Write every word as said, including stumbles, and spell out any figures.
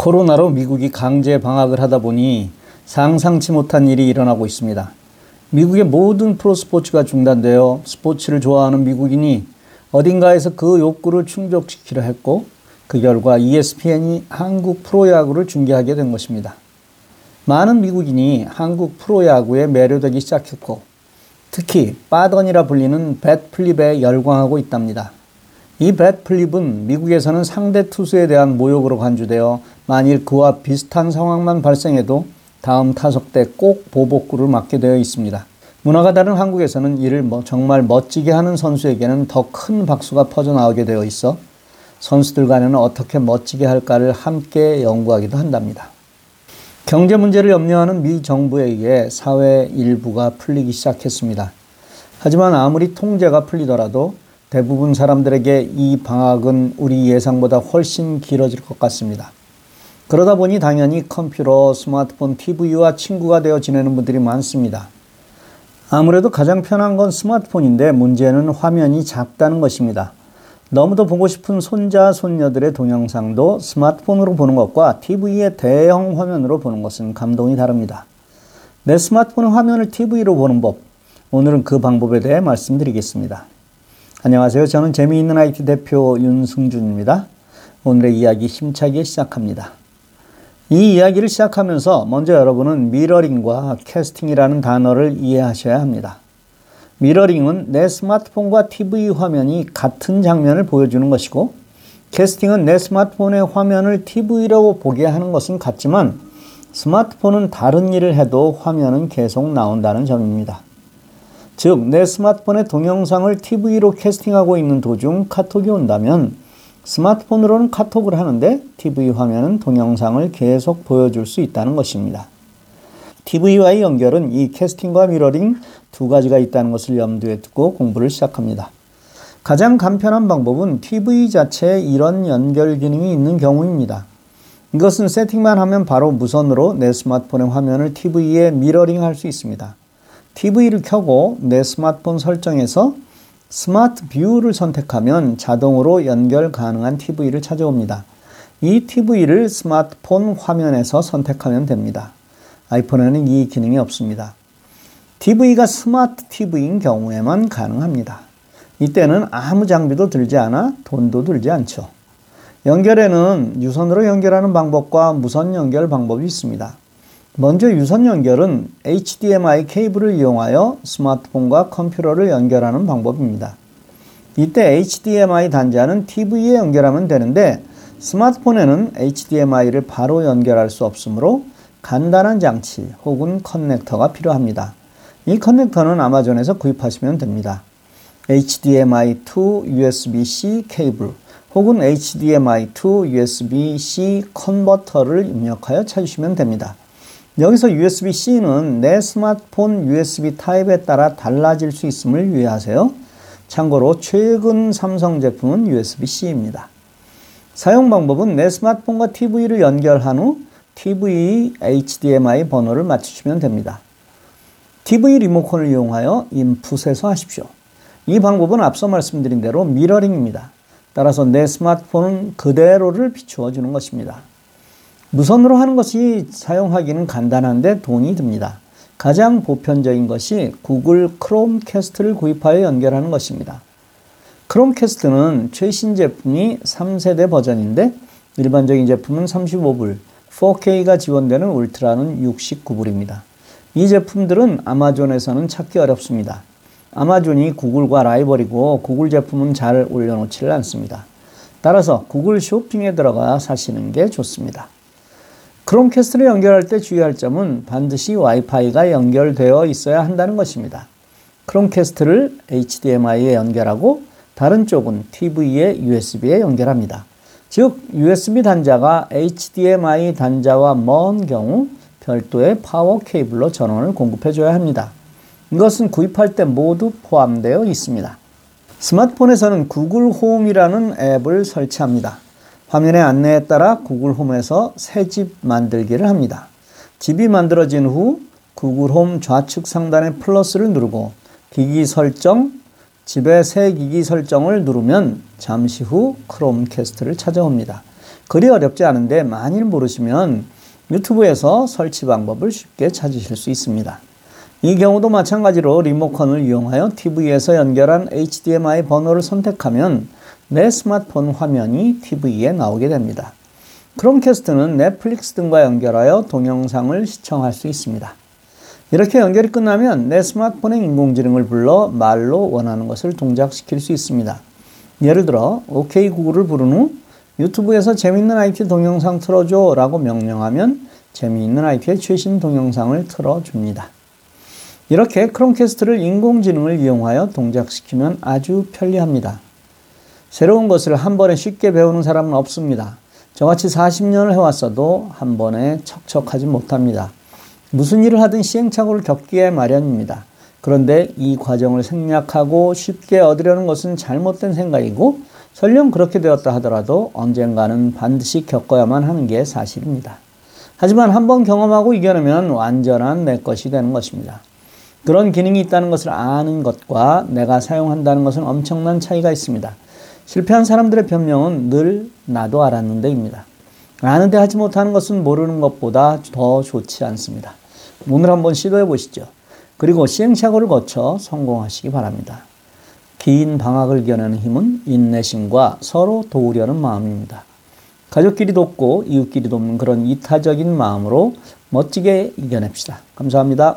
코로나로 미국이 강제 방학을 하다 보니 상상치 못한 일이 일어나고 있습니다. 미국의 모든 프로스포츠가 중단되어 스포츠를 좋아하는 미국인이 어딘가에서 그 욕구를 충족시키려 했고 그 결과 이에스피엔이 한국 프로야구를 중계하게 된 것입니다. 많은 미국인이 한국 프로야구에 매료되기 시작했고 특히 빠던이라 불리는 뱃플립에 열광하고 있답니다. 이 뱃플립은 미국에서는 상대 투수에 대한 모욕으로 간주되어 만일 그와 비슷한 상황만 발생해도 다음 타석 때 꼭 보복구를 맞게 되어 있습니다. 문화가 다른 한국에서는 이를 뭐 정말 멋지게 하는 선수에게는 더 큰 박수가 퍼져나오게 되어 있어 선수들 간에는 어떻게 멋지게 할까를 함께 연구하기도 한답니다. 경제 문제를 염려하는 미 정부에 의해 사회 일부가 풀리기 시작했습니다. 하지만 아무리 통제가 풀리더라도 대부분 사람들에게 이 방학은 우리 예상보다 훨씬 길어질 것 같습니다. 그러다 보니 당연히 컴퓨터, 스마트폰, 티비와 친구가 되어 지내는 분들이 많습니다. 아무래도 가장 편한 건 스마트폰인데 문제는 화면이 작다는 것입니다. 너무도 보고 싶은 손자, 손녀들의 동영상도 스마트폰으로 보는 것과 티비의 대형 화면으로 보는 것은 감동이 다릅니다. 내 스마트폰 화면을 티비로 보는 법, 오늘은 그 방법에 대해 말씀드리겠습니다. 안녕하세요. 저는 재미있는 아이티 대표 윤승준입니다. 오늘의 이야기 힘차게 시작합니다. 이 이야기를 시작하면서 먼저 여러분은 미러링과 캐스팅이라는 단어를 이해하셔야 합니다. 미러링은 내 스마트폰과 티비 화면이 같은 장면을 보여주는 것이고 캐스팅은 내 스마트폰의 화면을 티비라고 보게 하는 것은 같지만 스마트폰은 다른 일을 해도 화면은 계속 나온다는 점입니다. 즉, 내 스마트폰의 동영상을 티비로 캐스팅하고 있는 도중 카톡이 온다면 스마트폰으로는 카톡을 하는데 티비 화면은 동영상을 계속 보여줄 수 있다는 것입니다. 티비와의 연결은 이 캐스팅과 미러링 두 가지가 있다는 것을 염두에 두고 공부를 시작합니다. 가장 간편한 방법은 티비 자체에 이런 연결 기능이 있는 경우입니다. 이것은 세팅만 하면 바로 무선으로 내 스마트폰의 화면을 티비에 미러링할 수 있습니다. 티비를 켜고 내 스마트폰 설정에서 스마트 뷰를 선택하면 자동으로 연결 가능한 티비를 찾아옵니다. 이 티비를 스마트폰 화면에서 선택하면 됩니다. 아이폰에는 이 기능이 없습니다. 티비가 스마트 티비인 경우에만 가능합니다. 이때는 아무 장비도 들지 않아 돈도 들지 않죠. 연결에는 유선으로 연결하는 방법과 무선 연결 방법이 있습니다. 먼저 유선 연결은 에이치디엠아이 케이블을 이용하여 스마트폰과 컴퓨터를 연결하는 방법입니다. 이때 에이치디엠아이 단자는 티비에 연결하면 되는데 스마트폰에는 에이치디엠아이를 바로 연결할 수 없으므로 간단한 장치 혹은 커넥터가 필요합니다. 이 커넥터는 아마존에서 구입하시면 됩니다. 에이치디엠아이 투 유에스비 씨 케이블 혹은 에이치디엠아이 투 유에스비 씨 컨버터를 입력하여 찾으시면 됩니다. 여기서 유에스비 씨는 내 스마트폰 유에스비 타입에 따라 달라질 수 있음을 유의하세요. 참고로 최근 삼성 제품은 유에스비 씨입니다. 사용 방법은 내 스마트폰과 티비를 연결한 후 티비 에이치디엠아이 번호를 맞추시면 됩니다. 티비 리모컨을 이용하여 인풋에서 하십시오. 이 방법은 앞서 말씀드린 대로 미러링입니다. 따라서 내 스마트폰은 그대로를 비추어 주는 것입니다. 무선으로 하는 것이 사용하기는 간단한데 돈이 듭니다. 가장 보편적인 것이 구글 크롬캐스트를 구입하여 연결하는 것입니다. 크롬캐스트는 최신 제품이 삼 세대 버전인데 일반적인 제품은 삼십오 불, 포케이가 지원되는 울트라는 육십구 불입니다. 이 제품들은 아마존에서는 찾기 어렵습니다. 아마존이 구글과 라이벌이고 구글 제품은 잘 올려놓지를 않습니다. 따라서 구글 쇼핑에 들어가 사시는 게 좋습니다. 크롬캐스트를 연결할 때 주의할 점은 반드시 와이파이가 연결되어 있어야 한다는 것입니다. 크롬캐스트를 에이치디엠아이에 연결하고 다른 쪽은 티비에 유에스비에 연결합니다. 즉, 유에스비 단자가 에이치디엠아이 단자와 먼 경우 별도의 파워 케이블로 전원을 공급해줘야 합니다. 이것은 구입할 때 모두 포함되어 있습니다. 스마트폰에서는 구글 홈이라는 앱을 설치합니다. 화면의 안내에 따라 구글 홈에서 새 집 만들기를 합니다. 집이 만들어진 후 구글 홈 좌측 상단의 플러스를 누르고 기기 설정, 집의 새 기기 설정을 누르면 잠시 후 크롬캐스트를 찾아옵니다. 그리 어렵지 않은데 많이 모르시면 유튜브에서 설치 방법을 쉽게 찾으실 수 있습니다. 이 경우도 마찬가지로 리모컨을 이용하여 티비에서 연결한 에이치디엠아이 번호를 선택하면 내 스마트폰 화면이 티비에 나오게 됩니다. 크롬캐스트는 넷플릭스 등과 연결하여 동영상을 시청할 수 있습니다. 이렇게 연결이 끝나면 내 스마트폰에 인공지능을 불러 말로 원하는 것을 동작시킬 수 있습니다. 예를 들어 오케이 구글을 부른 후 유튜브에서 재미있는 아이티 동영상 틀어줘 라고 명령하면 재미있는 아이티의 최신 동영상을 틀어줍니다. 이렇게 크롬캐스트를 인공지능을 이용하여 동작시키면 아주 편리합니다. 새로운 것을 한 번에 쉽게 배우는 사람은 없습니다. 저같이 사십 년을 해왔어도 한 번에 척척하지 못합니다. 무슨 일을 하든 시행착오를 겪기에 마련입니다. 그런데 이 과정을 생략하고 쉽게 얻으려는 것은 잘못된 생각이고 설령 그렇게 되었다 하더라도 언젠가는 반드시 겪어야만 하는 게 사실입니다. 하지만 한번 경험하고 이겨내면 완전한 내 것이 되는 것입니다. 그런 기능이 있다는 것을 아는 것과 내가 사용한다는 것은 엄청난 차이가 있습니다. 실패한 사람들의 변명은 늘 나도 알았는데입니다. 아는데 하지 못하는 것은 모르는 것보다 더 좋지 않습니다. 오늘 한번 시도해 보시죠. 그리고 시행착오를 거쳐 성공하시기 바랍니다. 긴 방학을 이겨내는 힘은 인내심과 서로 도우려는 마음입니다. 가족끼리 돕고 이웃끼리 돕는 그런 이타적인 마음으로 멋지게 이겨냅시다. 감사합니다.